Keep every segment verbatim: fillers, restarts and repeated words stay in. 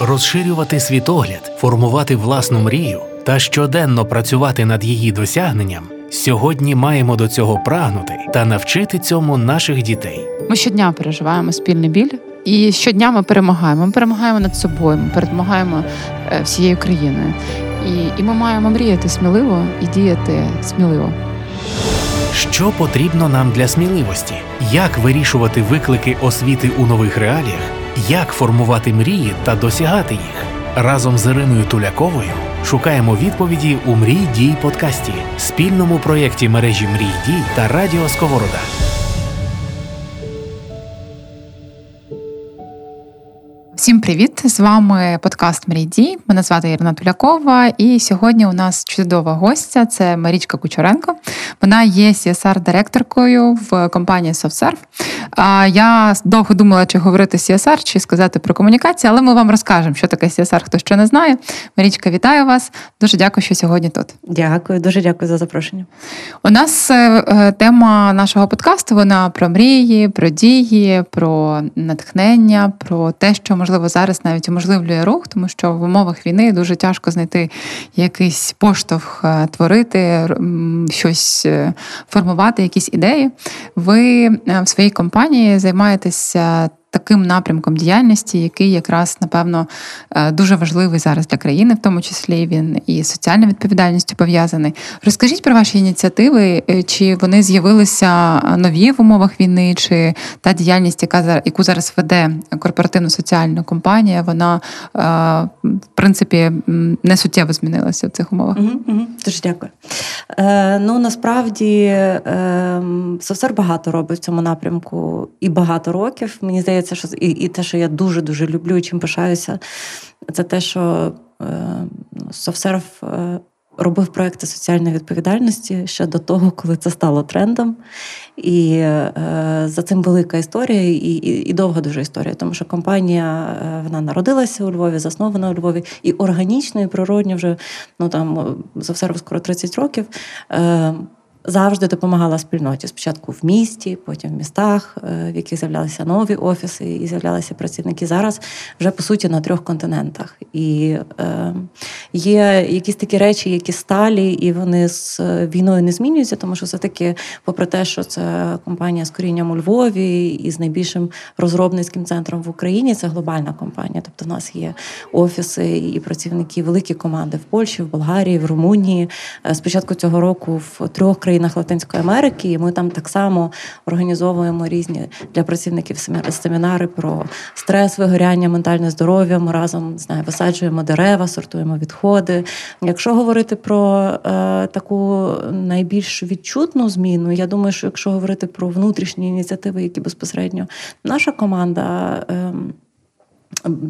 Розширювати світогляд, формувати власну мрію та щоденно працювати над її досягненням, сьогодні маємо до цього прагнути та навчити цьому наших дітей. Ми щодня переживаємо спільний біль, і щодня ми перемагаємо. Ми перемагаємо над собою, ми перемагаємо всією країною. І, і ми маємо мріяти сміливо і діяти сміливо. Що потрібно нам для сміливості? Як вирішувати виклики освіти у нових реаліях? Як формувати мрії та досягати їх? Разом з Іриною Туляковою шукаємо відповіді у «Мрій дій» подкасті, спільному проєкті мережі «Мрій дій» та Радіо Сковорода. Всім привіт! З вами подкаст «Мрій дій». Мене звати Ірина Тулякова, і сьогодні у нас чудова гостя – це Марічка Кучуренко. Вона є сі ес ар-директоркою в компанії SoftServe. Я довго думала, чи говорити сі ес ар, чи сказати про комунікацію, але ми вам розкажемо, що таке сі ес ар, хто ще не знає. Марічка, вітаю вас. Дуже дякую, що сьогодні тут. Дякую, дуже дякую за запрошення. У нас тема нашого подкасту, вона про мрії, про дії, про натхнення, про те, що, можливо, зараз навіть уможливлює рух, тому що в умовах війни дуже тяжко знайти якийсь поштовх, творити, щось формувати, якісь ідеї. Ви в своїй компанії займаєтеся таким напрямком діяльності, який якраз, напевно, дуже важливий зараз для країни, в тому числі він і соціальною відповідальністю пов'язаний. Розкажіть про ваші ініціативи, чи вони з'явилися нові в умовах війни, чи та діяльність, яка, яку зараз веде корпоративно соціальна компанія, вона, в принципі, не суттєво змінилася в цих умовах. Угу, угу. Дуже дякую. Е, ну, насправді, е, SoftServe багато робить в цьому напрямку і багато років. Мені здається, це, що і, і те, що я дуже-дуже люблю і чим пишаюся, це те, що е, SoftServe е, робив проекти соціальної відповідальності ще до того, коли це стало трендом. І е, за цим велика історія і, і, і довга дуже історія, тому що компанія, е, вона народилася у Львові, заснована у Львові, і органічно, і природньо вже, ну там, SoftServe скоро тридцять років, е, завжди допомагала спільноті. Спочатку в місті, потім в містах, в яких з'являлися нові офіси, і з'являлися працівники зараз вже, по суті, на трьох континентах. І е, є якісь такі речі, які сталі, і вони з війною не змінюються, тому що все-таки, попри те, що це компанія з корінням у Львові і з найбільшим розробницьким центром в Україні, це глобальна компанія. Тобто в нас є офіси і працівники, великі команди в Польщі, в Болгарії, в Румунії. Спочатку цього року в трьох країнах країнах Латинської Америки, і ми там так само організовуємо різні для працівників семінари про стрес, вигоряння, ментальне здоров'я. Ми разом, знаю, висаджуємо дерева, сортуємо відходи. Якщо говорити про е, таку найбільш відчутну зміну, я думаю, що якщо говорити про внутрішні ініціативи, які безпосередньо наша команда е,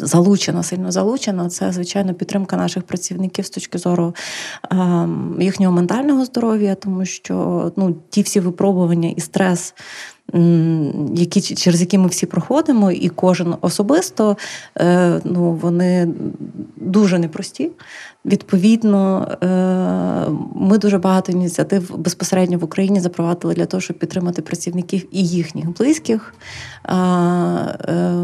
залучена, сильно залучена, це, звичайно, підтримка наших працівників з точки зору е, їхнього ментального здоров'я, тому що, ну, ті всі випробування і стрес, які, через які ми всі проходимо, і кожен особисто, е, ну, вони дуже непрості. Відповідно, е, ми дуже багато ініціатив безпосередньо в Україні запровадили для того, щоб підтримати працівників і їхніх близьких е, е,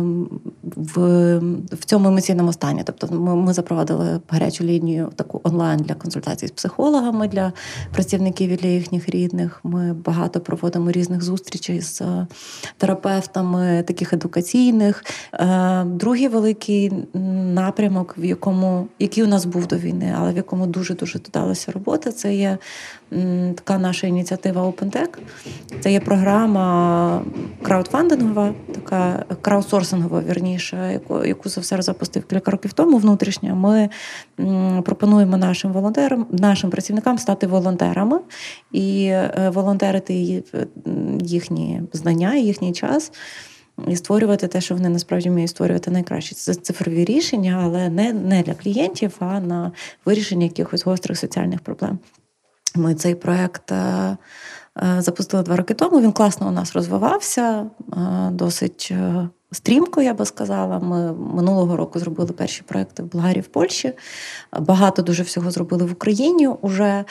в, в цьому емоційному стані. Тобто ми, ми запровадили гарячу лінію таку онлайн для консультацій з психологами, для працівників і для їхніх рідних. Ми багато проводимо різних зустрічей з терапевтами, таких едукаційних. Е, другий великий напрямок, в якому, який у нас був до війни, але в якому дуже-дуже додалася робота, це є м, така наша ініціатива OpenTech. Це є програма краудфандингова, така краудсорсингова, вірніше, яку, яку SoftServe запустив кілька років тому внутрішньо. Ми м, пропонуємо нашим волонтерам, нашим працівникам стати волонтерами і е, волонтерити їхні знання, їхній час, і створювати те, що вони насправді вміють створювати найкраще. Це цифрові рішення, але не, не для клієнтів, а на вирішення якихось гострих соціальних проблем. Ми цей проєкт запустили два роки тому, він класно у нас розвивався, досить стрімко, я би сказала. Ми минулого року зробили перші проекти в Болгарії, в Польщі. Багато дуже всього зробили в Україні уже.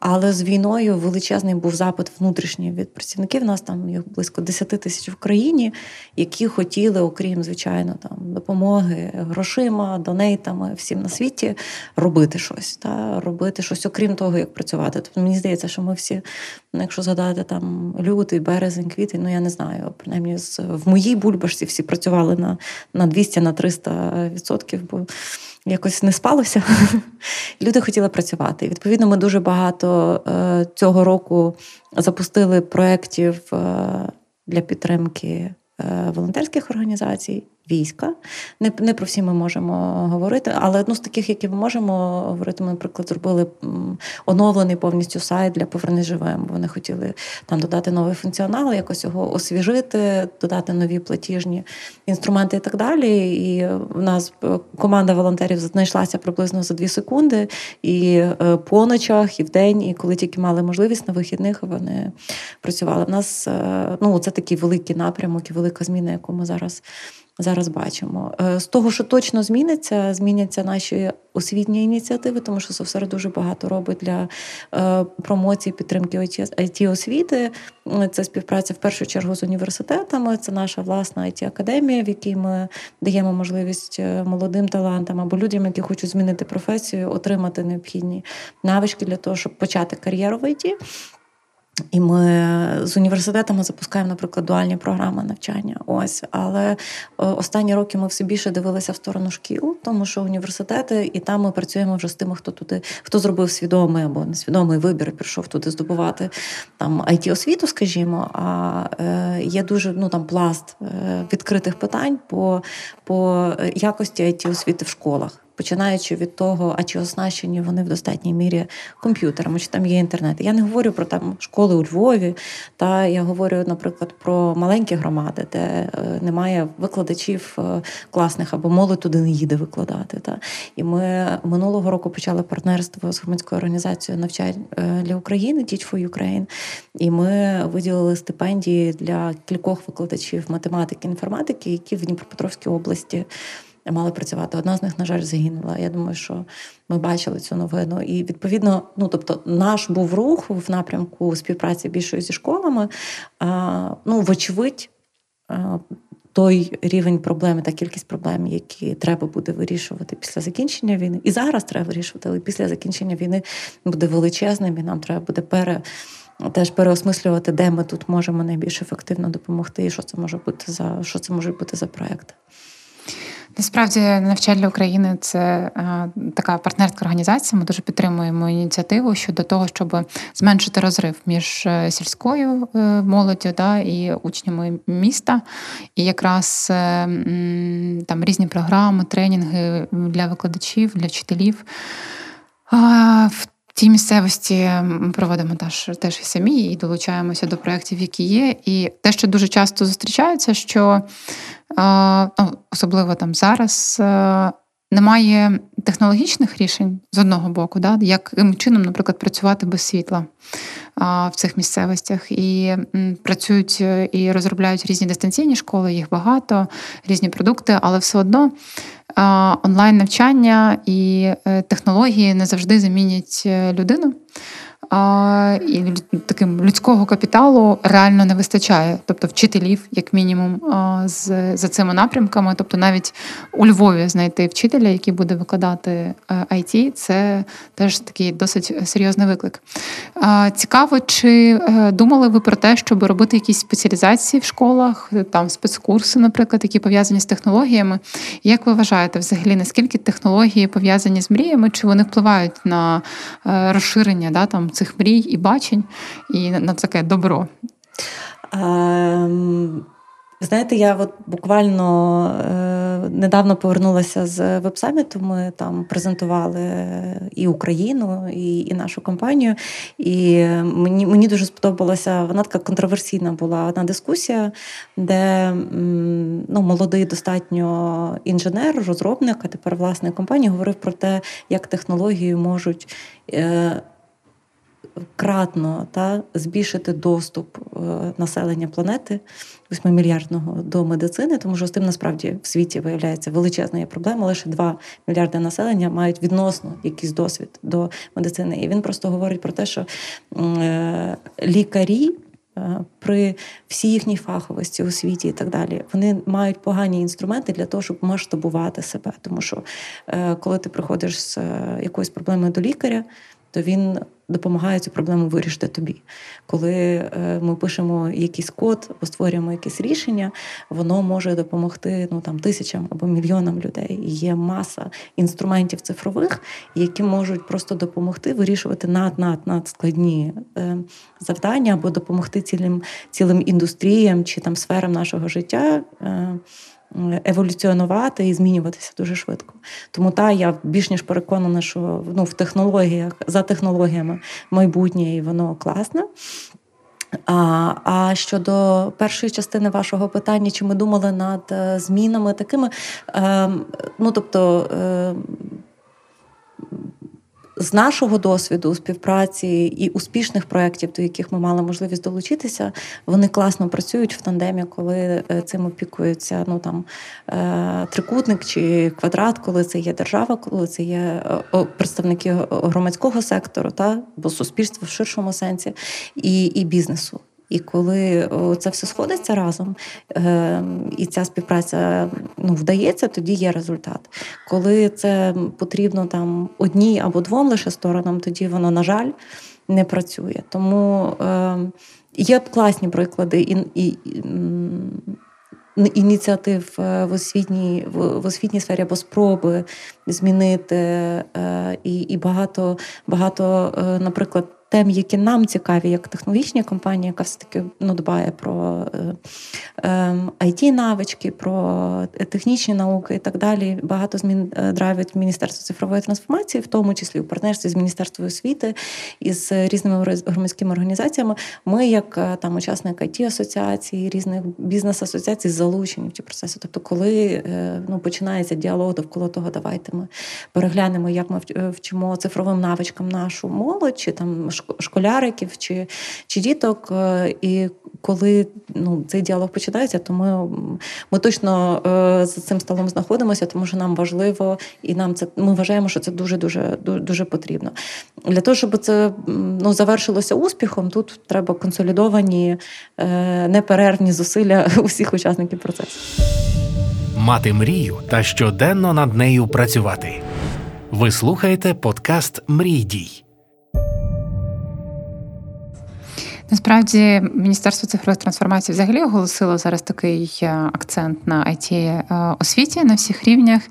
Але з війною величезний був запит внутрішній від працівників. У нас там їх близько десять тисяч в країні, які хотіли, окрім, звичайно, там допомоги грошима, донейтами, всім на світі, робити щось. Та, робити щось, окрім того, як працювати. Тобто, мені здається, що ми всі, якщо згадати там лютий, березень, квітень, ну я не знаю, принаймні в моїй бульбашці всі працювали на, на двісті на триста відсотків, бо якось не спалося. Люди хотіли працювати. Відповідно, ми дуже багато е, цього року запустили проєктів е, для підтримки е, волонтерських організацій, війська. Не, не про всі ми можемо говорити, але ну, з таких, які ми можемо говорити, ми, наприклад, зробили оновлений повністю сайт для «Повернись живим», бо вони хотіли там додати новий функціонал, якось його освіжити, додати нові платіжні інструменти і так далі. І в нас команда волонтерів знайшлася приблизно за дві секунди, і по ночах, і в день, і коли тільки мали можливість на вихідних, вони працювали. В нас, ну, це такий великий напрямок і велика зміна, яку ми зараз Зараз бачимо. З того, що точно зміниться, зміняться наші освітні ініціативи, тому що SoftServe дуже багато робить для промоції, підтримки ай ті-освіти. Це співпраця в першу чергу з університетами, це наша власна ай ті-академія, в якій ми даємо можливість молодим талантам або людям, які хочуть змінити професію, отримати необхідні навички для того, щоб почати кар'єру в ай ті. І ми з університетами запускаємо, наприклад, дуальні програми навчання. Ось, але останні роки ми все більше дивилися в сторону шкіл, тому що університети, і там ми працюємо вже з тими, хто туди, хто зробив свідомий або несвідомий вибір і пішов туди здобувати там ай ті-освіту, скажімо. А є дуже ну там пласт відкритих питань по, по якості ай ті-освіти в школах. Починаючи від того, а чи оснащені вони в достатній мірі комп'ютерами, чи там є інтернет. Я не говорю про там школи у Львові, та я говорю, наприклад, про маленькі громади, де немає викладачів класних, або молодь туди не їде викладати. Та. І ми минулого року почали партнерство з громадською організацією «Навчання для України» Teach for Ukraine, і ми виділили стипендії для кількох викладачів математики, інформатики, які в Дніпропетровській області мали працювати. Одна з них, на жаль, загинула. Я думаю, що ми бачили цю новину. І, відповідно, ну, тобто, наш був рух в напрямку співпраці більшою зі школами. А, ну, вочевидь, а, той рівень проблеми та кількість проблем, які треба буде вирішувати після закінчення війни, і зараз треба вирішувати, але після закінчення війни буде величезним, і нам треба буде пере... теж переосмислювати, де ми тут можемо найбільш ефективно допомогти, і що це може бути за, що це може бути за проєкт. Насправді, «Навчання для України» – це така партнерська організація. Ми дуже підтримуємо ініціативу щодо того, щоб зменшити розрив між сільською молоддю, да, і учнями міста. І якраз там різні програми, тренінги для викладачів, для вчителів. В тій місцевості проводимо теж, теж і самі, і долучаємося до проєктів, які є. І те, що дуже часто зустрічається, що особливо там зараз немає технологічних рішень з одного боку, да, яким чином, наприклад, працювати без світла в цих місцевостях. І працюють і розробляють різні дистанційні школи, їх багато, різні продукти, але все одно онлайн-навчання і технології не завжди замінять людину. І таким людського капіталу реально не вистачає. Тобто вчителів, як мінімум, з, за цими напрямками. Тобто навіть у Львові знайти вчителя, який буде викладати ай ті, це теж такий досить серйозний виклик. Цікаво, чи думали ви про те, щоб робити якісь спеціалізації в школах, там спецкурси, наприклад, які пов'язані з технологіями? Як ви вважаєте взагалі, наскільки технології пов'язані з мріями, чи вони впливають на розширення, да, там, цих мрій і бачень, і на таке добро? Um... Знаєте, я от буквально е, недавно повернулася з Web Summit, ми там презентували і Україну, і, і нашу компанію, і мені, мені дуже сподобалася, вона така контроверсійна була одна дискусія, де ну, молодий достатньо інженер, розробник, а тепер власник компанії, говорив про те, як технології можуть... Е, кратно та, збільшити доступ населення планети восьмимільярдного до медицини, тому що з тим насправді в світі виявляється величезна проблема. Лише два мільярди населення мають відносно якийсь досвід до медицини. І він просто говорить про те, що лікарі при всій їхній фаховості у світі і так далі, вони мають погані інструменти для того, щоб масштабувати себе. Тому що коли ти приходиш з якоюсь проблемою до лікаря, то він допомагає цю проблему вирішити тобі. Коли ми пишемо якийсь код, створюємо якесь рішення, воно може допомогти ну, там, тисячам або мільйонам людей. І є маса інструментів цифрових, які можуть просто допомогти вирішувати над-над-надскладні завдання або допомогти цілим, цілим індустріям чи там, сферам нашого життя еволюціонувати і змінюватися дуже швидко. Тому та я більш ніж переконана, що ну, в технологіях, за технологіями майбутнє і воно класне. А, а щодо першої частини вашого питання, чи ми думали над змінами такими, е, ну, тобто, е, з нашого досвіду, співпраці і успішних проєктів, до яких ми мали можливість долучитися, вони класно працюють в тандемі, коли цим опікується ну, там, трикутник чи квадрат, коли це є держава, коли це є представники громадського сектору, та, або суспільства в ширшому сенсі, і, і бізнесу. І коли це все сходиться разом, і ця співпраця ну, вдається, тоді є результат. Коли це потрібно там, одній або двом лише сторонам, тоді воно, на жаль, не працює. Тому є класні приклади і, і, ініціатив в освітній, в освітній сфері, або спроби змінити. І, і багато, багато, наприклад, тем, які нам цікаві, як технологічна компанія, яка все-таки ну, дбає про ай ті-навички, про технічні науки і так далі. Багато змін драйвить Міністерство цифрової трансформації, в тому числі у партнерстві з Міністерством освіти і з різними громадськими організаціями. Ми, як там, учасник ай ті-асоціацій, різних бізнес-асоціацій, залучені в ці процеси. Тобто, коли ну, починається діалог довкола того, давайте ми переглянемо, як ми вчимо цифровим навичкам нашу молодь, чи там школяриків чи, чи діток. І коли ну, цей діалог починається, то ми, ми точно за цим столом знаходимося, тому що нам важливо, і нам це, ми вважаємо, що це дуже-дуже дуже потрібно. Для того, щоб це ну, завершилося успіхом, тут треба консолідовані, неперервні зусилля усіх учасників процесу. Мати мрію та щоденно над нею працювати. Ви слухаєте подкаст «Мрій дій». Насправді, Міністерство цифрової трансформації взагалі оголосило зараз такий акцент на ай ті-освіті на всіх рівнях.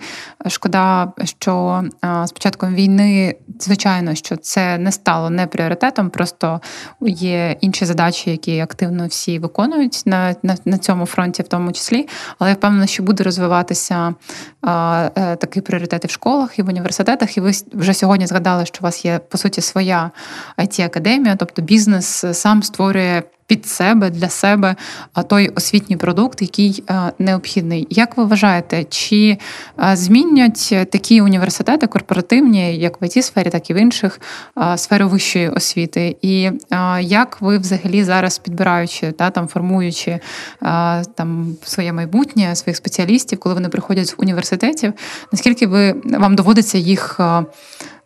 Шкода, що з початком війни, звичайно, що це не стало не пріоритетом, просто є інші задачі, які активно всі виконують на, на, на цьому фронті в тому числі. Але я впевнена, що буде розвиватися а, а, такі пріоритети в школах і в університетах. І ви вже сьогодні згадали, що у вас є, по суті, своя ай ті-академія, тобто бізнес сам створює під себе, для себе той освітній продукт, який необхідний. Як ви вважаєте, чи змінять такі університети корпоративні, як в ай ті-сфері, так і в інших, сферу вищої освіти? І як ви взагалі зараз, підбираючи, та, там, формуючи там, своє майбутнє, своїх спеціалістів, коли вони приходять з університетів, наскільки ви, вам доводиться їх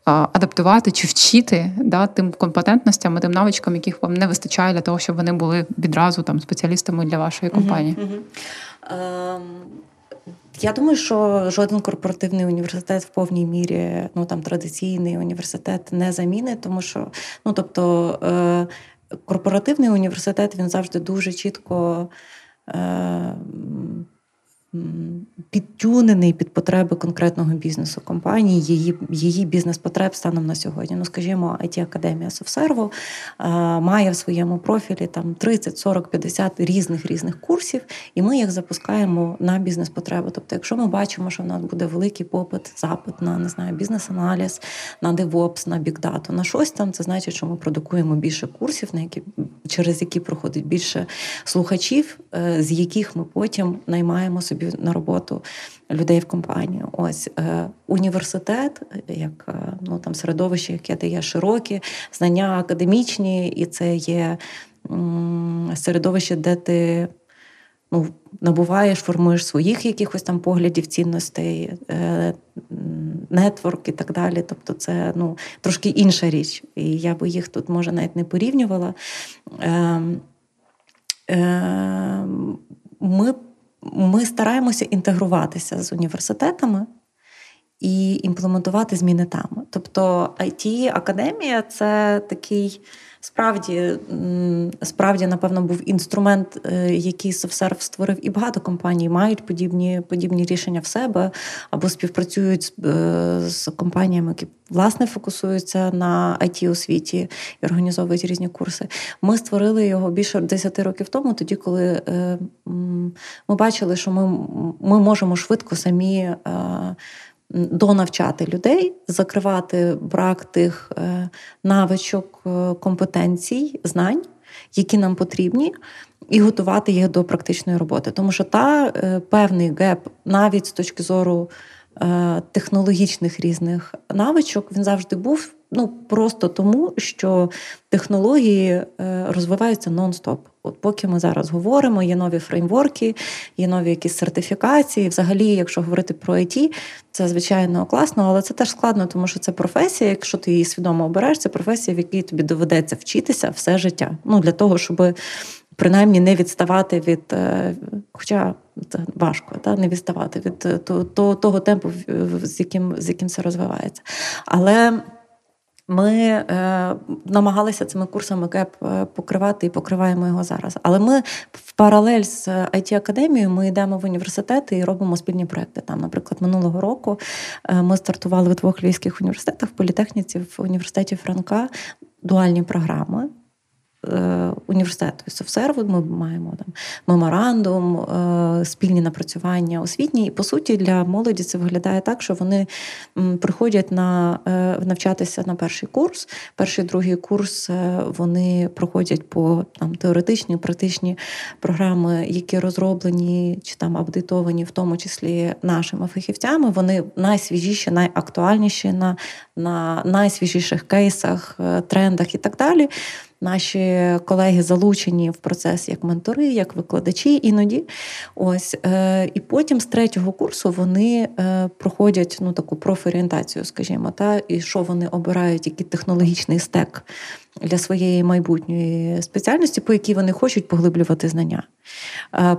адаптувати чи вчити да, тим компетентностям, тим навичкам, яких вам не вистачає для того, щоб вони були відразу там, спеціалістами для вашої компанії? Uh-huh, uh-huh. Um, я думаю, що жоден корпоративний університет в повній мірі ну, там, традиційний університет не замінить, тому що ну, тобто, uh, корпоративний університет він завжди дуже чітко uh, підтюнений під потреби конкретного бізнесу компанії, її, її бізнес-потреб станом на сьогодні. Ну, скажімо, ай ті-академія SoftServe має в своєму профілі там тридцять, сорок, п'ятдесят різних-різних курсів, і ми їх запускаємо на бізнес-потреби. Тобто, якщо ми бачимо, що в нас буде великий попит, запит на, не знаю, бізнес-аналіз, на DevOps, на Big Data, на щось там, це значить, що ми продукуємо більше курсів, на які, через які проходить більше слухачів, з яких ми потім наймаємо собі собі на роботу людей в компанію. Ось університет, як ну там середовище, яке дає широкі знання академічні, і це є середовище, де ти ну, набуваєш, формуєш своїх якихось там поглядів, цінностей, нетворк і так далі. Тобто це ну, трошки інша річ. І я би їх тут, може, навіть не порівнювала. Ми, ми стараємося інтегруватися з університетами і імплементувати зміни там. Тобто ай ті-академія – це такий... Справді, справді, напевно, був інструмент, який SoftServe створив, і багато компаній мають подібні, подібні рішення в себе або співпрацюють з, з компаніями, які, власне, фокусуються на ай ті-освіті і організовують різні курси. Ми створили його більше десять років тому, тоді, коли ми бачили, що ми, ми можемо швидко самі донавчати людей, закривати брак тих навичок, компетенцій, знань, які нам потрібні, і готувати їх до практичної роботи. Тому що та певний геп, навіть з точки зору технологічних різних навичок, він завжди був, ну, просто тому, що технології розвиваються нон-стоп. От поки ми зараз говоримо, є нові фреймворки, є нові якісь сертифікації. Взагалі, якщо говорити про ай ті, це, звичайно, класно, але це теж складно, тому що це професія, якщо ти її свідомо обереш, це професія, в якій тобі доведеться вчитися все життя. Ну, для того, щоб принаймні не відставати від, хоча це важко, та, не відставати від того темпу, з яким, з яким це розвивається. Але... Ми е, намагалися цими курсами ГЕП покривати і покриваємо його зараз. Але ми в паралель з ай ті-академією ми йдемо в університети і робимо спільні проекти. Там, наприклад, минулого року ми стартували в двох львівських університетах, в політехніці, в університеті Франка, дуальні програми університету і SoftServe. Ми маємо там меморандум, спільні напрацювання освітні. І, по суті, для молоді це виглядає так, що вони приходять на, навчатися на перший курс. Перший, другий курс вони проходять по там, теоретичні, практичні програми, які розроблені чи там аудитовані, в тому числі нашими фахівцями. Вони найсвіжіші, найактуальніші на, на найсвіжіших кейсах, трендах і так далі. Наші колеги залучені в процес як ментори, як викладачі іноді. Ось. І потім з третього курсу вони проходять ну, таку профорієнтацію, скажімо, та, і що вони обирають, який технологічний стек для своєї майбутньої спеціальності, по якій вони хочуть поглиблювати знання.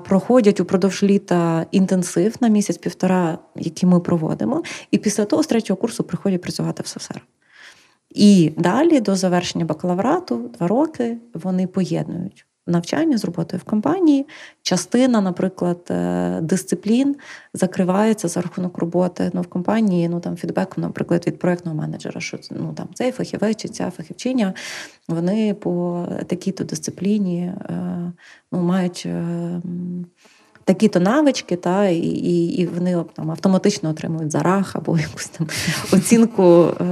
Проходять упродовж літа інтенсив на місяць-півтора, який ми проводимо, і після того з третього курсу приходять працювати в SoftServe. І далі, до завершення бакалаврату, два роки, вони поєднують навчання з роботою в компанії. Частина, наприклад, дисциплін закривається за рахунок роботи ну, в компанії, ну, там, фідбеком, наприклад, від проєктного менеджера, що ну, там, цей фахівець чи ця фахівчиня, вони по такій-то дисципліні ну, мають... такі-то навички, та, і, і вони там, автоматично отримують зарах або якусь там оцінку е,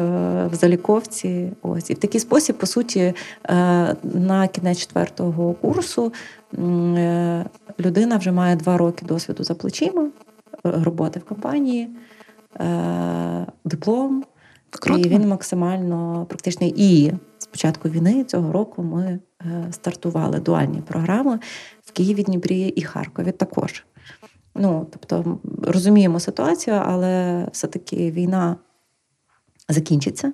в заліковці. Ось. І в такий спосіб, по суті, е, на кінець четвертого курсу е, людина вже має два роки досвіду за плечима, роботи в компанії, е, диплом. Круто. І він максимально практичний. І з початку війни цього року ми стартували дуальні програми в Києві, Дніпрі і Харкові також. Ну, тобто, розуміємо ситуацію, але все-таки війна закінчиться.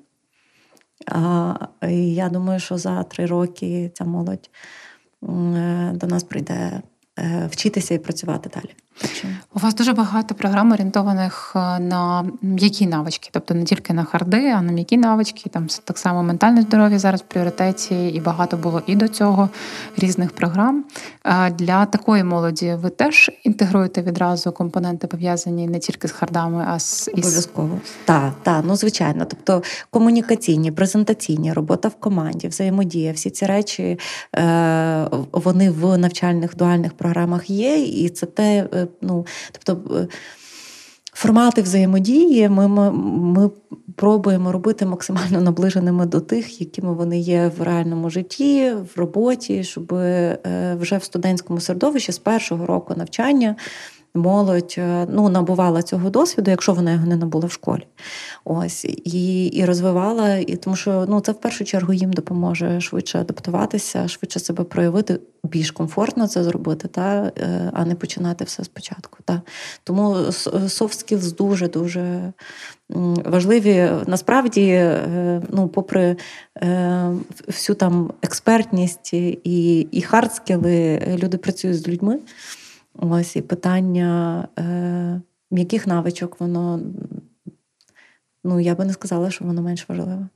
А я думаю, що за три роки ця молодь до нас прийде вчитися і працювати далі. У вас дуже багато програм, орієнтованих на м'які навички, тобто не тільки на харди, а на м'які навички. Там так само ментальне здоров'я зараз в пріоритеті, і багато було і до цього різних програм. Для такої молоді ви теж інтегруєте відразу компоненти, пов'язані не тільки з хардами, а з... Обов'язково. Так, та, ну звичайно. Тобто комунікаційні, презентаційні, робота в команді, взаємодія, всі ці речі, вони в навчальних дуальних програмах є, і це те... Ну, тобто формати взаємодії ми, ми, ми пробуємо робити максимально наближеними до тих, якими вони є в реальному житті, в роботі, щоб вже в студентському середовищі з першого року навчання молодь ну, набувала цього досвіду, якщо вона його не набула в школі. Ось, і, і розвивала, і тому що ну, це в першу чергу їм допоможе швидше адаптуватися, швидше себе проявити, більш комфортно це зробити, та, а не починати все спочатку. Та. Тому soft skills дуже-дуже важливі. Насправді, ну, попри всю там експертність і, і хардскіли, люди працюють з людьми. Ось, і питання е, м'яких навичок, воно, ну, я би не сказала, що воно менш важливе.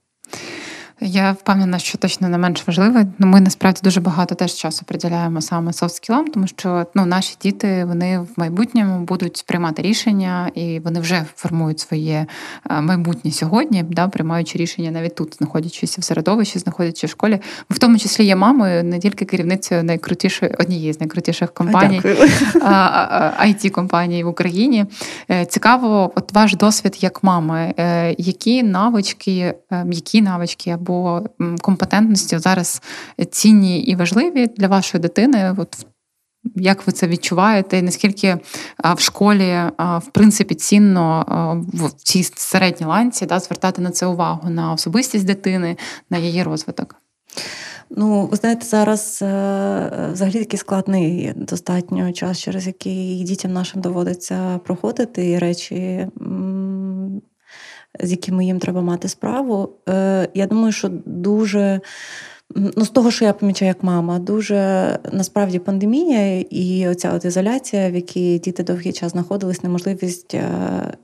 Я впевнена, що точно не менш важливе. Ну, ми, насправді, дуже багато теж часу приділяємо саме софт-скілам, тому що ну, наші діти, вони в майбутньому будуть приймати рішення, і вони вже формують своє майбутнє сьогодні, да, приймаючи рішення навіть тут, знаходячись в середовищі, знаходячись в школі. Бо в тому числі є мамою, не тільки керівницею найкрутішої, однієї з найкрутіших компаній, ай ті-компаній в Україні. Цікаво, от ваш досвід як мами, які навички, м'які навички або бо компетентності зараз цінні і важливі для вашої дитини. От як ви це відчуваєте? Наскільки в школі, в принципі, цінно в цій середній ланці да, звертати на це увагу, на особистість дитини, на її розвиток? Ну, ви знаєте, зараз взагалі такий складний достатньо час, через який дітям нашим доводиться проходити і речі, з якими їм треба мати справу. Я думаю, що дуже, ну, з того, що я помічаю як мама, дуже, насправді, пандемія і оця от ізоляція, в якій діти довгий час знаходились, неможливість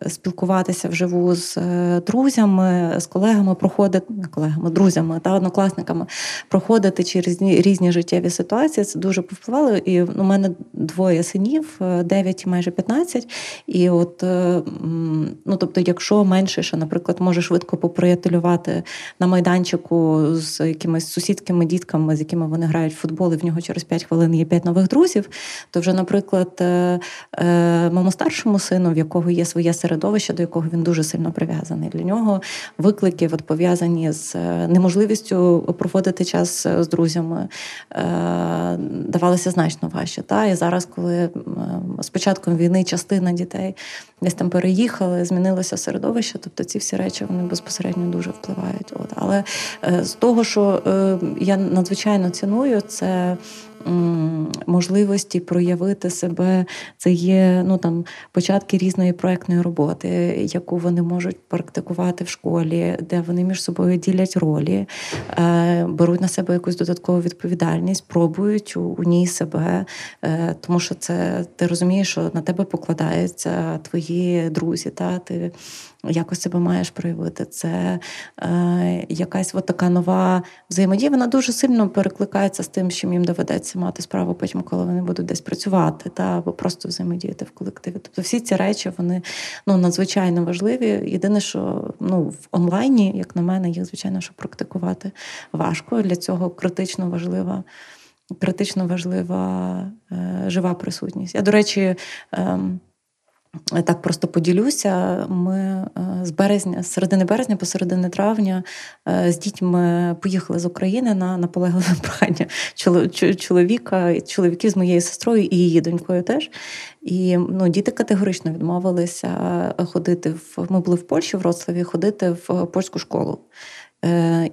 спілкуватися вживу з друзями, з колегами, проходити, не колегами, друзями та однокласниками, проходити через різні життєві ситуації, це дуже повпливало. І у мене двоє синів, дев'ять і майже п'ятнадцять, і от, ну, тобто, якщо менше, що, наприклад, може швидко поприятелювати на майданчику з якимись сусідами, такими дітками, з якими вони грають в футбол, і в нього через п'ять хвилин є п'ять нових друзів, то вже, наприклад, моєму старшому сину, в якого є своє середовище, до якого він дуже сильно прив'язаний. Для нього виклики от, пов'язані з неможливістю проводити час з друзями давалися значно важче. Та? І зараз, коли з початком війни частина дітей десь там переїхали, змінилося середовище, тобто ці всі речі, вони безпосередньо дуже впливають. От. Але з того, що я надзвичайно ціную, це можливості проявити себе. Це є ну, там, початки різної проєктної роботи, яку вони можуть практикувати в школі, де вони між собою ділять ролі, беруть на себе якусь додаткову відповідальність, пробують у, у ній себе, тому що це ти розумієш, що на тебе покладаються твої друзі, та ти якось себе маєш проявити. Це е, якась от така нова взаємодія. Вона дуже сильно перекликається з тим, з чим їм доведеться мати справу потім, коли вони будуть десь працювати, та, або просто взаємодіяти в колективі. Тобто всі ці речі, вони ну, надзвичайно важливі. Єдине, що ну, в онлайні, як на мене, їх, звичайно, що практикувати важко. Для цього критично важлива критично важлива е, жива присутність. Я, до речі, е, так просто поділюся, ми з березня, з середини березня по середини травня з дітьми поїхали з України на наполегливе прохання чоловіка, чоловіків з моєю сестрою і її донькою теж. І ну, діти категорично відмовилися ходити, в, ми були в Польщі, в Вроцлаві, ходити в польську школу.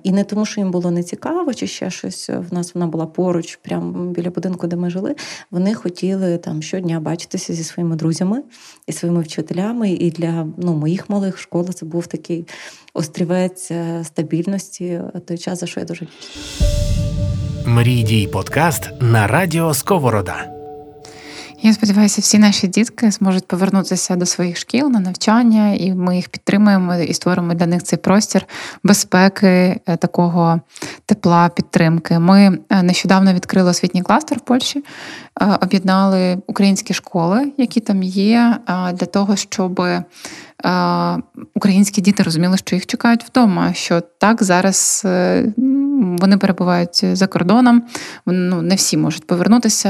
І не тому, що їм було нецікаво чи ще щось, в нас вона була поруч, прямо біля будинку, де ми жили, вони хотіли там щодня бачитися зі своїми друзями і своїми вчителями, і для ну, моїх малих школа це був такий острівець стабільності той час, за що я дуже люблю. Мрій дій подкаст на Радіо Сковорода. Я сподіваюся, всі наші дітки зможуть повернутися до своїх шкіл на навчання, і ми їх підтримуємо і створимо для них цей простір безпеки, такого тепла, підтримки. Ми нещодавно відкрили освітній кластер в Польщі, об'єднали українські школи, які там є, для того, щоб українські діти розуміли, що їх чекають вдома, що так зараз вони перебувають за кордоном, ну, не всі можуть повернутися,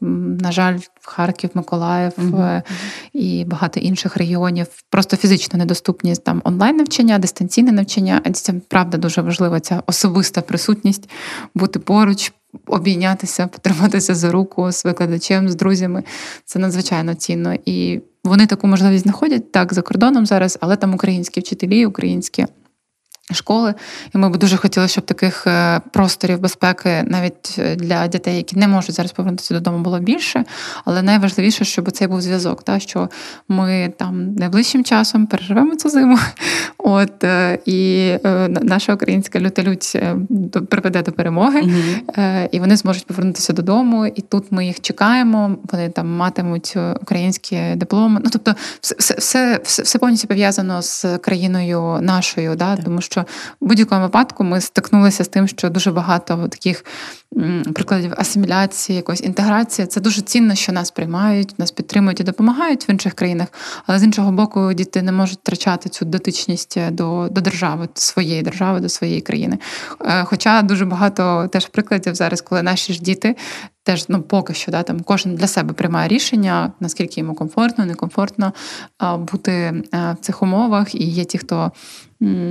на жаль, в Харків, Миколаїв mm-hmm. і багато інших регіонів просто фізично недоступні там онлайн-навчання, дистанційне навчання, а дітям, правда, дуже важлива ця особиста присутність, бути поруч, обійнятися, потриматися за руку з викладачем, з друзями. Це надзвичайно цінно. І вони таку можливість знаходять, так, за кордоном зараз, але там українські вчителі, українські школи. І ми б дуже хотіли, щоб таких просторів безпеки навіть для дітей, які не можуть зараз повернутися додому, було більше. Але найважливіше, щоб цей був зв'язок, та, що ми там найближчим часом переживемо цю зиму. От, і наша українська люталють приведе до перемоги, mm-hmm. і вони зможуть повернутися додому, і тут ми їх чекаємо, вони там матимуть українські дипломи. Ну, тобто все, все, все, все повністю пов'язано з країною нашою, да? Тому що що в будь-якому випадку ми стикнулися з тим, що дуже багато таких прикладів асиміляції, якоїсь інтеграції. Це дуже цінно, що нас приймають, нас підтримують і допомагають в інших країнах, але з іншого боку діти не можуть втрачати цю дотичність до, до держави, до своєї держави, до своєї країни. Хоча дуже багато теж прикладів зараз, коли наші ж діти теж, ну, поки що, да, там кожен для себе приймає рішення, наскільки йому комфортно, некомфортно бути в цих умовах, і є ті, хто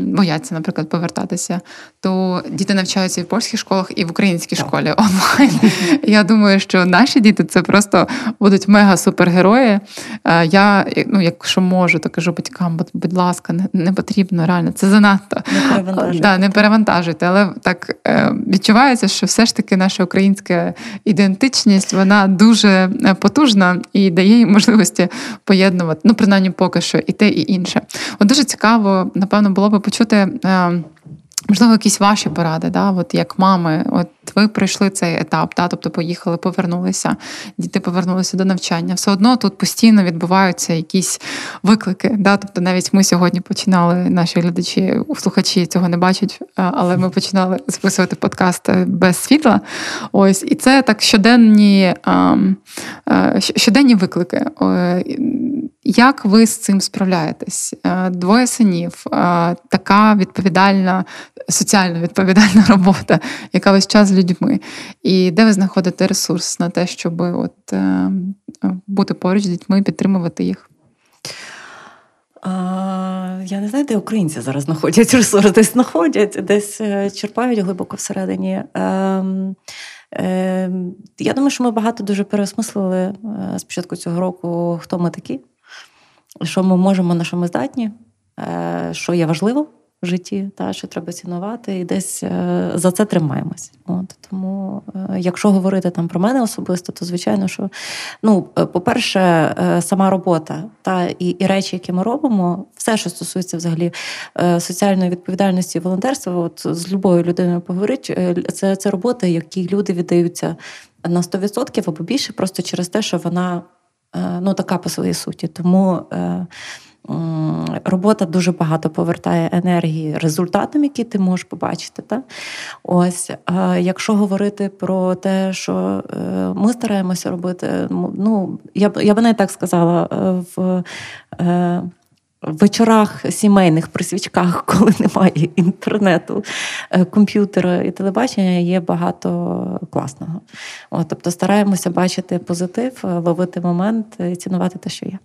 бояться, наприклад, повертатися, то діти навчаються і в польських школах, і в українській так. школі онлайн. Я думаю, що наші діти – це просто будуть мега-супергерої. Я, ну, якщо можу, то кажу батькам, будь ласка, не, не потрібно, реально, це занадто. Не перевантажуйте. Да, не перевантажуйте, але так відчувається, що все ж таки наша українська ідентичність, вона дуже потужна і дає їй можливості поєднувати, ну, принаймні, поки що, і те, і інше. От дуже цікаво, напевно, було би почути, можливо, якісь ваші поради, да? От як мами, от ви пройшли цей етап, да? Тобто поїхали, повернулися, діти повернулися до навчання. Все одно тут постійно відбуваються якісь виклики. Да? Тобто навіть ми сьогодні починали, наші глядачі, слухачі цього не бачать, але ми починали записувати подкаст без світла. Ось. І це так щоденні, щоденні виклики. Як ви з цим справляєтесь? Двоє синів, така відповідальна, соціально відповідальна робота, яка весь час з людьми. І де ви знаходите ресурс на те, щоб от, бути поруч з дітьми, підтримувати їх? Я не знаю, де українці зараз знаходять ресурс. Десь знаходять, десь черпають глибоко всередині. Я думаю, що ми багато дуже переосмислили з початку цього року, хто ми такі, що ми можемо, на що ми здатні, що є важливо в житті, та, що треба цінувати, і десь за це тримаємось. От, тому, якщо говорити там про мене особисто, то, звичайно, що, ну, по-перше, сама робота та і, і речі, які ми робимо, все, що стосується взагалі соціальної відповідальності і волонтерства, от з любою людиною поговорить, це, це робота, якій люди віддаються на сто відсотків або більше, просто через те, що вона, ну, така по своїй суті. Тому робота дуже багато повертає енергії результатам, які ти можеш побачити. Та? Ось, якщо говорити про те, що ми стараємося робити, ну, я б, я б не так сказала, в вечорах сімейних при свічках, коли немає інтернету, комп'ютера і телебачення, є багато класного. От, тобто стараємося бачити позитив, ловити момент і цінувати те, що є.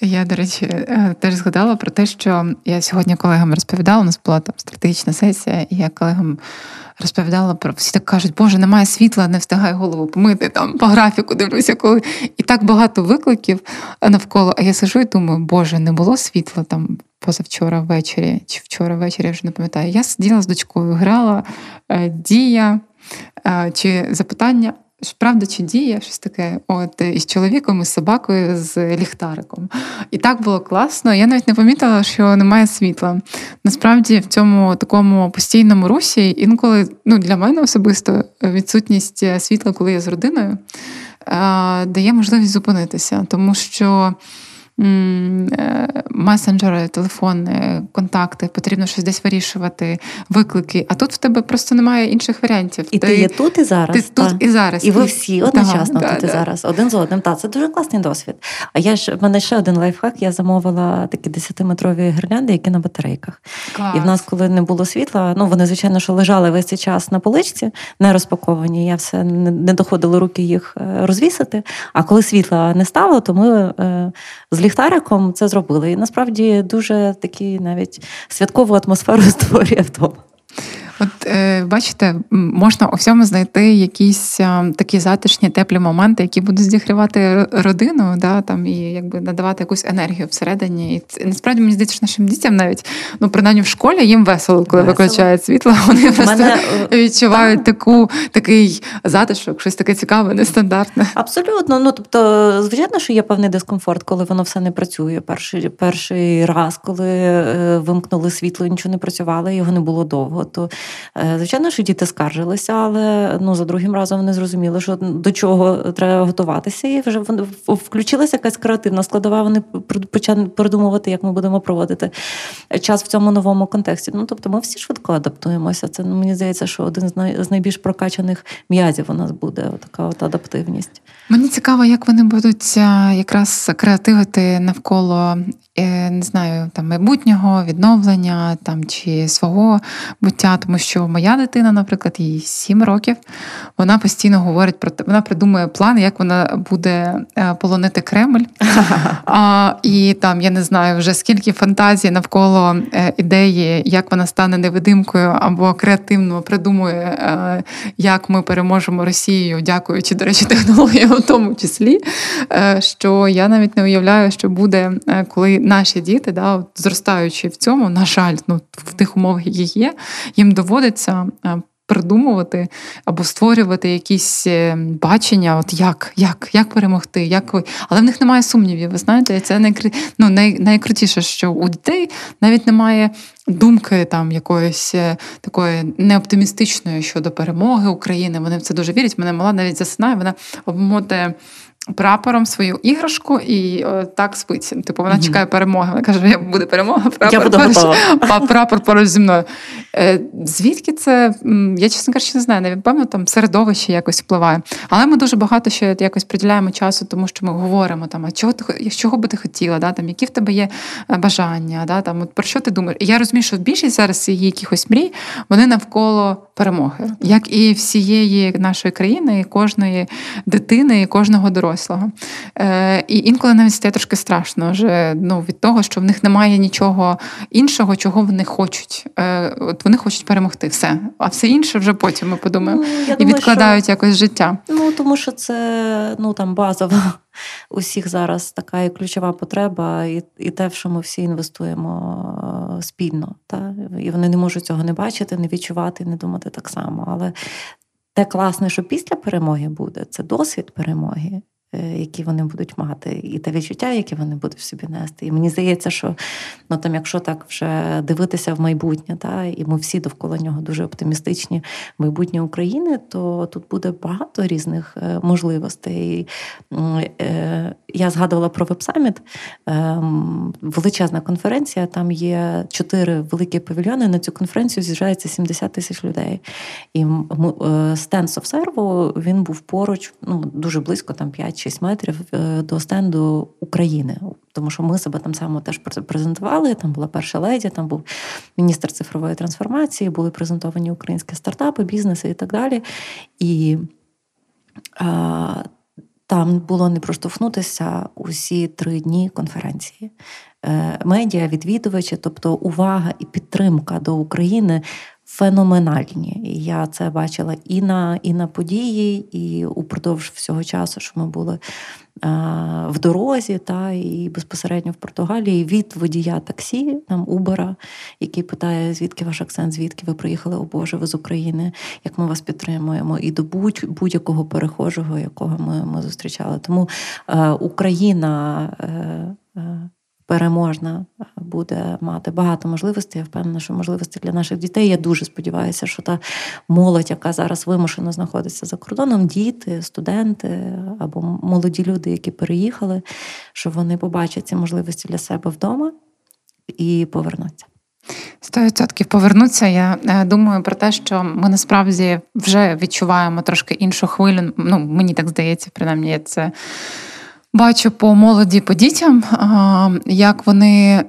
Я, до речі, теж згадала про те, що я сьогодні колегам розповідала, у нас була там стратегічна сесія, і я колегам розповідала про, всі так кажуть, боже, немає світла, не встигаю голову помити, там по графіку дивлюся, коли. І так багато викликів навколо, а я сижу і думаю, боже, не було світла там позавчора ввечері, чи вчора ввечері, я вже не пам'ятаю. Я сиділа з дочкою, грала, дія, чи запитання, правда чи діє, щось таке, от, із чоловіком, із собакою, з ліхтариком. І так було класно, я навіть не помітила, що немає світла. Насправді в цьому такому постійному русі інколи, ну, для мене особисто, відсутність світла, коли я з родиною, дає можливість зупинитися, тому що месенджери, телефони, контакти, потрібно щось десь вирішувати, виклики, а тут в тебе просто немає інших варіантів. І ти, ти є тут і зараз. Ти та. тут і зараз. І ви всі одночасно та, тут та, і та. зараз, один з одним. Та, це дуже класний досвід. А я ж, в мене ще один лайфхак, я замовила такі десятиметрові гірлянди, які на батарейках. Клас. І в нас, коли не було світла, ну, вони, звичайно, що лежали весь цей час на поличці, не розпаковані, я все, не доходили руки їх розвісити, а коли світла не стало, то ми з ліхтариком це зробили. І насправді дуже такі навіть святкову атмосферу створює вдома. От бачите, можна у всьому знайти якісь такі затишні, теплі моменти, які будуть зігрівати родину, да, там, і якби надавати якусь енергію всередині. І насправді, мені здається, що нашим дітям навіть, ну, принаймні в школі їм весело, коли весело. Виключають світло, вони просто мене... відчувають таку, такий затишок, щось таке цікаве, нестандартне. Абсолютно. Ну, тобто, звичайно, що є певний дискомфорт, коли воно все не працює. Перший, перший раз, коли вимкнули світло, нічого не працювало, його не було довго, то звичайно, що діти скаржилися, але ну за другим разом вони зрозуміли, що до чого треба готуватися, і вже включилася якась креативна складова, вони почали придумувати, як ми будемо проводити час в цьому новому контексті. Ну, тобто ми всі швидко адаптуємося. Це, ну, мені здається, що один з найбільш прокачаних м'язів у нас буде, така от адаптивність. Мені цікаво, як вони будуть якраз креативити навколо, не знаю, там майбутнього, відновлення там чи свого буття, тому що моя дитина, наприклад, їй сім років, вона постійно говорить про те, вона придумує план, як вона буде полонити Кремль. А, і там, я не знаю, вже скільки фантазій навколо ідеї, як вона стане невидимкою або креативно придумує, як ми переможемо Росію, дякуючи, до речі, технологіям у тому числі, що я навіть не уявляю, що буде, коли наші діти, да, зростаючи в цьому, на жаль, ну, в тих умовах, які є, їм доводиться придумувати або створювати якісь бачення, от як, як, як перемогти, як ви. Але в них немає сумнівів, ви знаєте, це найкру... ну, най... найкрутіше, що у дітей навіть немає думки там якоїсь такої неоптимістичної щодо перемоги України. Вони в це дуже вірять. Мене мала навіть засинає, вона обмотує прапором свою іграшку і о, так спить. Типу, вона mm-hmm. чекає перемоги. Вона каже, буде перемога, прапор поруч, прапор поруч зі мною. Звідки це? Я, чесно кажучи, не знаю. Напевно, там середовище якось впливає. Але ми дуже багато ще якось приділяємо часу, тому що ми говоримо, там, а чого, ти, чого би ти хотіла, да? Там, які в тебе є бажання, да? Там, от, про що ти думаєш? Я розумію, що в більшість зараз є якихось мрій, вони навколо перемоги. Mm-hmm. Як і всієї нашої країни, і кожної дитини, і кожного дорослого. Е, і інколи навіть стає трошки страшно вже, ну, від того, що в них немає нічого іншого, чого вони хочуть. Е, от вони хочуть перемогти, все. А все інше вже потім, ми подумаємо. Ну, я думаю, і відкладають що... якось життя. Ну, тому що це, ну, там, базова усіх зараз така і ключова потреба, і, і те, в що ми всі інвестуємо спільно. Та? І вони не можуть цього не бачити, не відчувати, не думати так само. Але те класне, що після перемоги буде, це досвід перемоги, які вони будуть мати, і те відчуття, яке вони будуть в собі нести. І мені здається, що, ну, там, якщо так вже дивитися в майбутнє, та, і ми всі довкола нього дуже оптимістичні майбутнє України, то тут буде багато різних можливостей. Я згадувала про Web Summit. Величезна конференція, там є чотири великі павільйони, на цю конференцію з'їжджається сімдесят тисяч людей. І стенд SoftServe, він був поруч, ну, дуже близько, там п'ять-шість метрів до стенду України, тому що ми себе там само теж презентували, там була перша леді, там був міністр цифрової трансформації, були презентовані українські стартапи, бізнеси і так далі. І а, там було не проштовхнутися усі три дні конференції. Е, медіа, відвідувачі, тобто увага і підтримка до України – феноменальні. І я це бачила і на, і на події, і упродовж всього часу, що ми були в дорозі, та, і безпосередньо в Португалії, від водія таксі, там, Убера, який питає, звідки ваш акцент, звідки ви приїхали, о Боже, ви з України, як ми вас підтримуємо, і до будь-якого перехожого, якого ми, ми зустрічали. Тому е, Україна е, е, переможна буде мати багато можливостей. Я впевнена, що можливості для наших дітей. Я дуже сподіваюся, що та молодь, яка зараз вимушено знаходиться за кордоном, діти, студенти або молоді люди, які переїхали, що вони побачать ці можливості для себе вдома і повернуться. Сто відсотків повернуться. Я думаю про те, що ми насправді вже відчуваємо трошки іншу хвилю. Ну, мені так здається, принаймні, це... Бачу по молоді, по дітям, як вони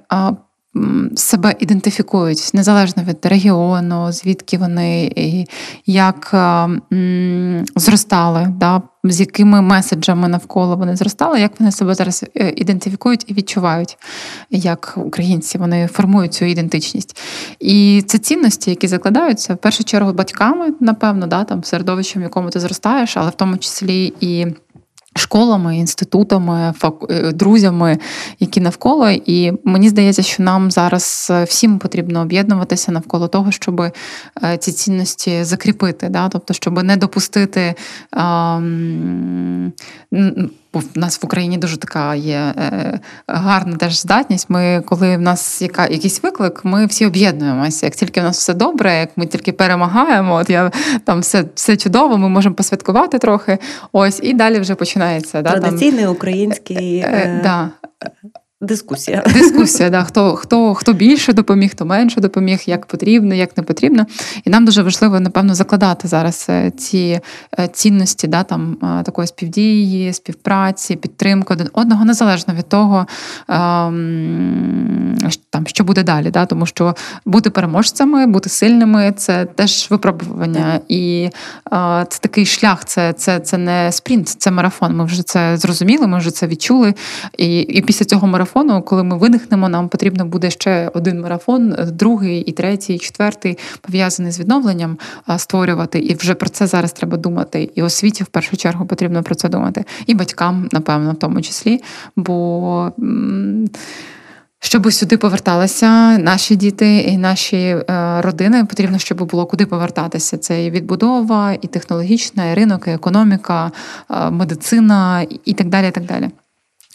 себе ідентифікують, незалежно від регіону, звідки вони, і як м, зростали, да, з якими меседжами навколо вони зростали, як вони себе зараз ідентифікують і відчувають, як українці, вони формують цю ідентичність. І це цінності, які закладаються, в першу чергу, батьками, напевно, да, там, середовищем, в якому ти зростаєш, але в тому числі і школами, інститутами, друзями, які навколо. І мені здається, що нам зараз всім потрібно об'єднуватися навколо того, щоб ці цінності закріпити, да? Тобто, щоб не допустити... Ем... У нас в Україні дуже така є гарна теж здатність. Ми, коли в нас яка, якийсь виклик, ми всі об'єднуємося. Як тільки в нас все добре, як ми тільки перемагаємо, от я там все, все чудово, ми можемо посвяткувати трохи. Ось, і далі вже починається. Традиційний, да, там, український... Е, да. Дискусія. Дискусія, да. Хто, хто, хто більше допоміг, хто менше допоміг, як потрібно, як не потрібно. І нам дуже важливо, напевно, закладати зараз ці цінності, да, там, такої співдії, співпраці, підтримки один одного, незалежно від того, там, що буде далі. Да? Тому що бути переможцями, бути сильними – це теж випробування. І це такий шлях, це, це, це не спринт, це марафон. Ми вже це зрозуміли, ми вже це відчули. І, і після цього марафону, коли ми видихнемо, нам потрібно буде ще один марафон, другий, і третій, і четвертий, пов'язаний з відновленням, створювати. І вже про це зараз треба думати. І освіті, в першу чергу, потрібно про це думати. І батькам, напевно, в тому числі. Бо... щоб сюди поверталися наші діти і наші родини, потрібно, щоб було куди повертатися. Це і відбудова, і технологічна, і ринок, і економіка, медицина, і так далі, і так далі.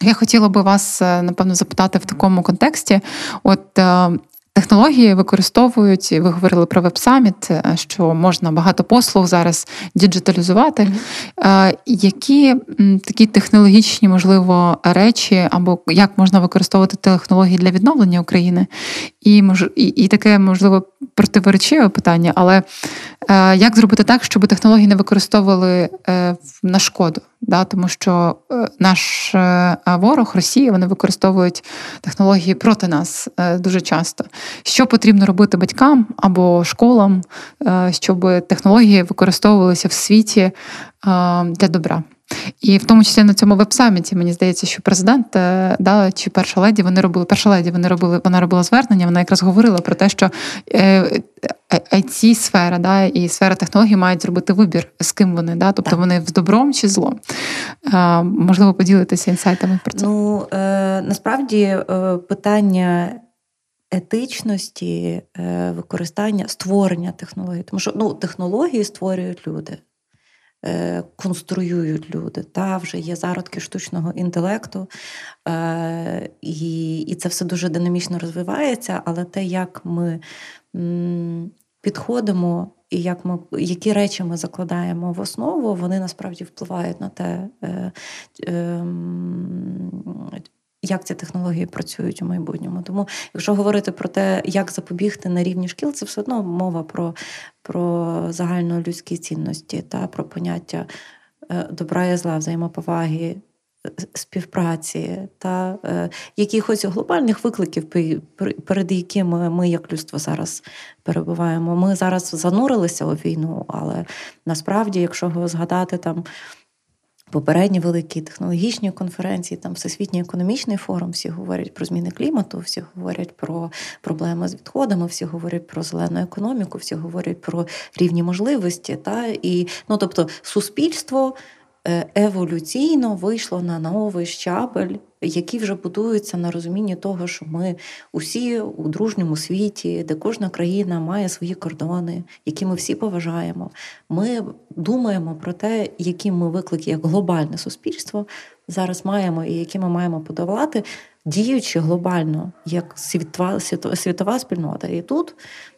Я хотіла би вас, напевно, запитати в такому контексті. От технології використовують, ви говорили про Web Summit, що можна багато послуг зараз діджиталізувати. Mm-hmm. Які такі технологічні, можливо, речі, або як можна використовувати технології для відновлення України? І, і, і таке, можливо, противоречиве питання, але як зробити так, щоб технології не використовували на шкоду? Да, тому що наш ворог, Росія, вони використовують технології проти нас дуже часто. Що потрібно робити батькам або школам, щоб технології використовувалися в світі для добра? І в тому числі на цьому веб-саміті, мені здається, що президент, да, чи перша леді, вони робили, перша леді, вони робили, вона робила звернення, вона якраз говорила про те, що ай ті-сфера, да, і сфера технологій мають зробити вибір, з ким вони, да, тобто так, вони з добром чи злом. Можливо, поділитися інсайтами про це. Ну, насправді, питання етичності, використання, створення технологій, тому що, ну, технології створюють люди. Конструюють люди. Та вже є зародки штучного інтелекту, і, і це все дуже динамічно розвивається, але те, як ми підходимо і як ми, які речі ми закладаємо в основу, вони насправді впливають на те, як ці технології працюють у майбутньому. Тому, якщо говорити про те, як запобігти на рівні шкіл, це все одно мова про, про загальнолюдські цінності, та про поняття добра і зла, взаємоповаги, співпраці, та якихось глобальних викликів, перед якими ми як людство зараз перебуваємо. Ми зараз занурилися у війну, але насправді, якщо згадати там попередні великі технологічні конференції, там Всесвітній економічний форум, всі говорять про зміни клімату, всі говорять про проблеми з відходами, всі говорять про зелену економіку, всі говорять про рівні можливості. Та? І, ну, тобто суспільство еволюційно вийшло на новий щабель, які вже будуються на розумінні того, що ми усі у дружньому світі, де кожна країна має свої кордони, які ми всі поважаємо. Ми думаємо про те, які ми виклики як глобальне суспільство зараз маємо і які ми маємо подолати, діючи глобально, як світова, світова спільнота. І тут,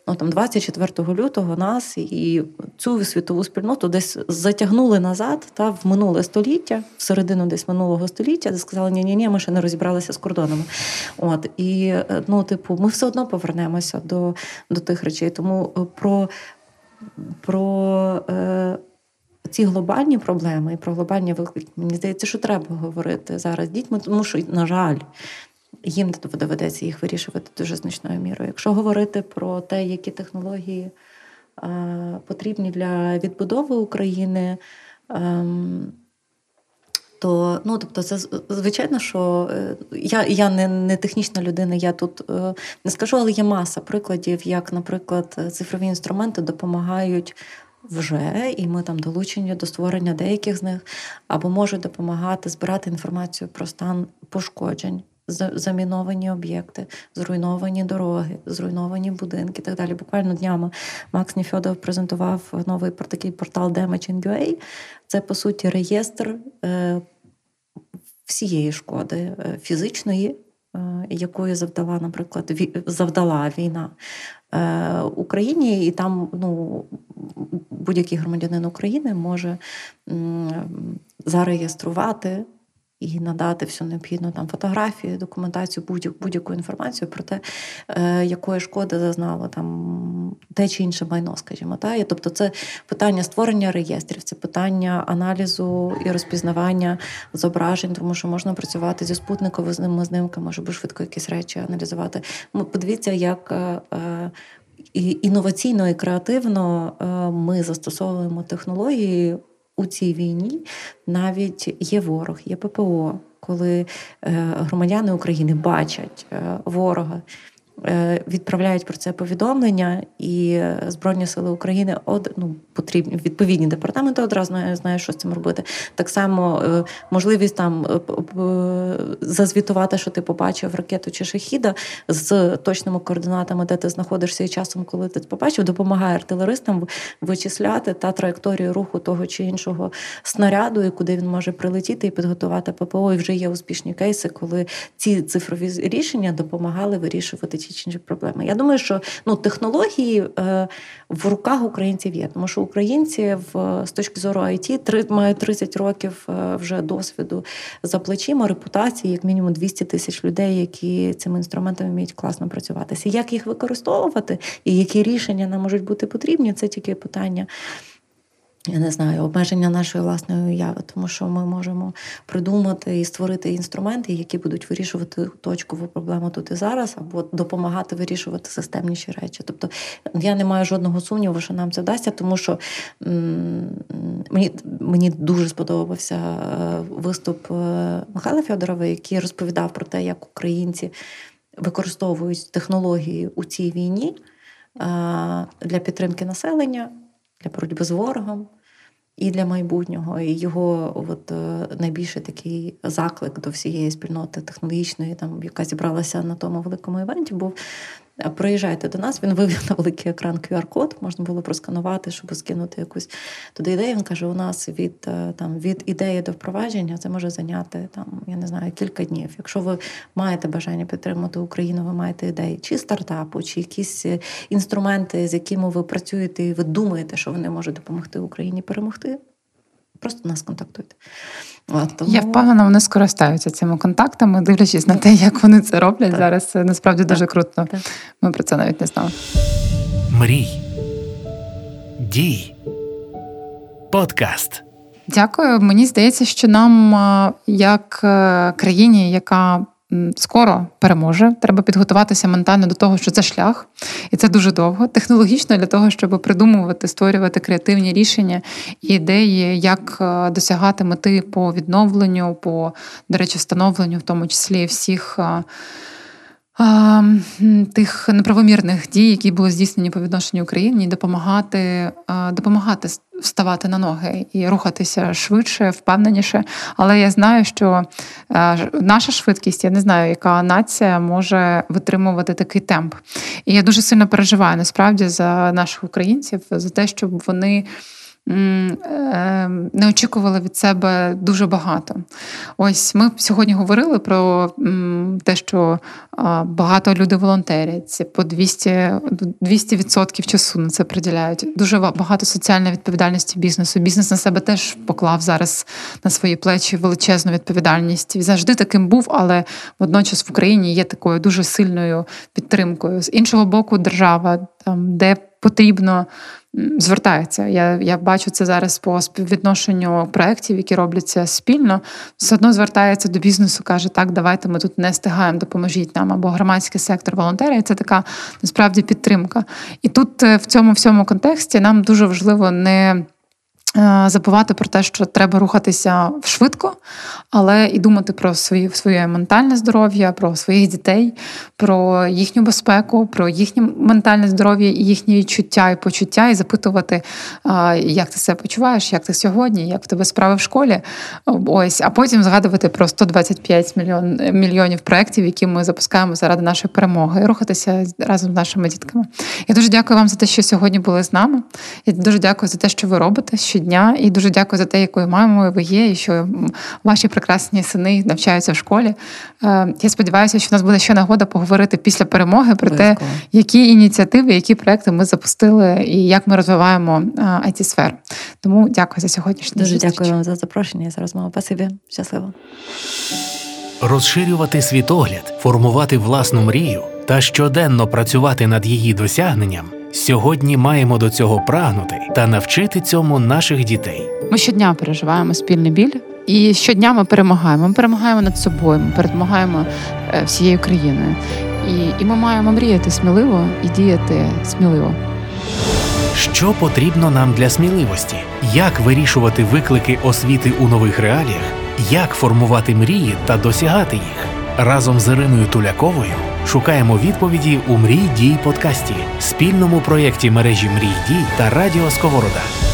ну, там, двадцять четвертого лютого нас і цю світову спільноту десь затягнули назад, та, в минуле століття, в середину десь минулого століття, де сказали, ні-ні-ні, ми ще не розібралися з кордонами. От, і, ну, типу, ми все одно повернемося до, до тих речей. Тому про... про е- ці глобальні проблеми і про глобальні виклики, мені здається, що треба говорити зараз з дітьми, тому що, на жаль, їм доведеться їх вирішувати дуже значною мірою. Якщо говорити про те, які технології потрібні для відбудови України, то, ну, тобто, це, звичайно, що я, я не, не технічна людина, я тут не скажу, але є маса прикладів, як, наприклад, цифрові інструменти допомагають вже, і ми там долучені до створення деяких з них, або можуть допомагати збирати інформацію про стан пошкоджень, заміновані об'єкти, зруйновані дороги, зруйновані будинки і так далі. Буквально днями Макс Нефьодов презентував новий такий портал Damage in ю ей. Це, по суті, реєстр всієї шкоди фізичної, якою завдала, наприклад, завдала війна Україні, і там, ну, будь-який громадянин України може зареєструвати і надати всю необхідну там фотографію, документацію, будь-яку, будь-яку інформацію про те, е, якої шкоди зазнало там те чи інше майно, скажімо, та і, тобто це питання створення реєстрів, це питання аналізу і розпізнавання зображень, тому що можна працювати зі спутниковими знимками, щоб швидко якісь речі аналізувати. Ми подивіться, як е, е, інноваційно і креативно е, ми застосовуємо технології. У цій війні навіть є ворог, є ППО, коли громадяни України бачать ворога, відправляють про це повідомлення, і Збройні сили України од... ну, потрібні відповідні департаменти одразу знають, що з цим робити. Так само можливість там зазвітувати, що ти побачив ракету чи шахіда з точними координатами, де ти знаходишся, і часом, коли ти побачив, допомагає артилеристам вичисляти та траєкторію руху того чи іншого снаряду, і куди він може прилетіти, і підготувати ППО. І вже є успішні кейси, коли ці цифрові рішення допомагали вирішувати ті чи інші проблеми. Я думаю, що, ну, технології е, в руках українців є, тому що українці в, з точки зору ай ті три, мають тридцять років е, вже досвіду за плечима, репутації, як мінімум двісті тисяч людей, які цими інструментами вміють класно працюватися. Як їх використовувати і які рішення нам можуть бути потрібні, це тільки питання, я не знаю, обмеження нашої власної уяви, тому що ми можемо придумати і створити інструменти, які будуть вирішувати точкову проблему тут і зараз, або допомагати вирішувати системніші речі. Тобто я не маю жодного сумніву, що нам це вдасться, тому що м- мені, мені дуже сподобався виступ Михайла Федорова, який розповідав про те, як українці використовують технології у цій війні для підтримки населення, для боротьби з ворогом і для майбутнього. І його от, найбільший такий заклик до всієї спільноти технологічної, там, яка зібралася на тому великому івенті, був: приїжджайте до нас. Він вивів на великий екран кью ар-код, можна було просканувати, щоб скинути якусь туди ідею. Він каже, у нас від, там, від ідеї до впровадження це може зайняти, там, я не знаю, кілька днів. Якщо ви маєте бажання підтримати Україну, ви маєте ідеї чи стартапу, чи якісь інструменти, з якими ви працюєте, і ви думаєте, що вони можуть допомогти Україні перемогти, просто нас контактуйте. Тому... Я впевнена, вони скористаються цими контактами, дивлячись на те, як вони це роблять. Так. Зараз це насправді так. Дуже круто. Так. Ми про це навіть не знали. Мрій. Дій. Подкаст. Дякую. Мені здається, що нам, як країні, яка скоро переможе, треба підготуватися ментально до того, що це шлях, і це дуже довго, технологічно, для того, щоб придумувати, створювати креативні рішення і ідеї, як досягати мети по відновленню, по, до речі, встановленню, в тому числі, всіх а, тих неправомірних дій, які були здійснені по відношенню Україні, і допомагати, а, допомагати вставати на ноги і рухатися швидше, впевненіше. Але я знаю, що наша швидкість, я не знаю, яка нація може витримувати такий темп. І я дуже сильно переживаю, насправді, за наших українців, за те, щоб вони не очікували від себе дуже багато. Ось ми сьогодні говорили про те, що багато людей волонтерять, по двісті відсотків часу на це приділяють. Дуже багато соціальної відповідальності бізнесу. Бізнес на себе теж поклав зараз на свої плечі величезну відповідальність. Завжди таким був, але водночас в Україні є такою дуже сильною підтримкою. З іншого боку, держава, там, де потрібно звертаються. Я, я бачу це зараз по співвідношенню проєктів, які робляться спільно. Все одно звертається до бізнесу, каже, так, давайте ми тут не встигаємо, допоможіть нам. Або громадський сектор, волонтери. І це така, насправді, підтримка. І тут в цьому всьому контексті нам дуже важливо не забувати про те, що треба рухатися швидко, але і думати про свої, своє ментальне здоров'я, про своїх дітей, про їхню безпеку, про їхнє ментальне здоров'я і їхні відчуття і почуття, і запитувати, як ти себе почуваєш, як ти сьогодні, як в тебе справи в школі. Ось, а потім згадувати про сто двадцять п'ять мільйон, мільйонів проєктів, які ми запускаємо заради нашої перемоги, і рухатися разом з нашими дітками. Я дуже дякую вам за те, що сьогодні були з нами. Я дуже дякую за те, що ви робите, що дня. І дуже дякую за те, якою мамою ви є, і що ваші прекрасні сини навчаються в школі. Я сподіваюся, що в нас буде ще нагода поговорити після перемоги про те, які ініціативи, які проекти ми запустили і як ми розвиваємо ай ті-сферу. Тому дякую за сьогоднішню дуже зустріч. Дуже дякую вам за запрошення і за розмову. Спасибі. Щасливо. Розширювати світогляд, формувати власну мрію та щоденно працювати над її досягненням. Сьогодні маємо до цього прагнути та навчити цьому наших дітей. Ми щодня переживаємо спільний біль, і щодня ми перемагаємо. Ми перемагаємо над собою, ми перемагаємо всією країною. І, і ми маємо мріяти сміливо і діяти сміливо. Що потрібно нам для сміливості? Як вирішувати виклики освіти у нових реаліях? Як формувати мрії та досягати їх? Разом з Іриною Туляковою шукаємо відповіді у «Мрій дій» подкасті, спільному проєкті мережі «Мрій дій» та Радіо Сковорода.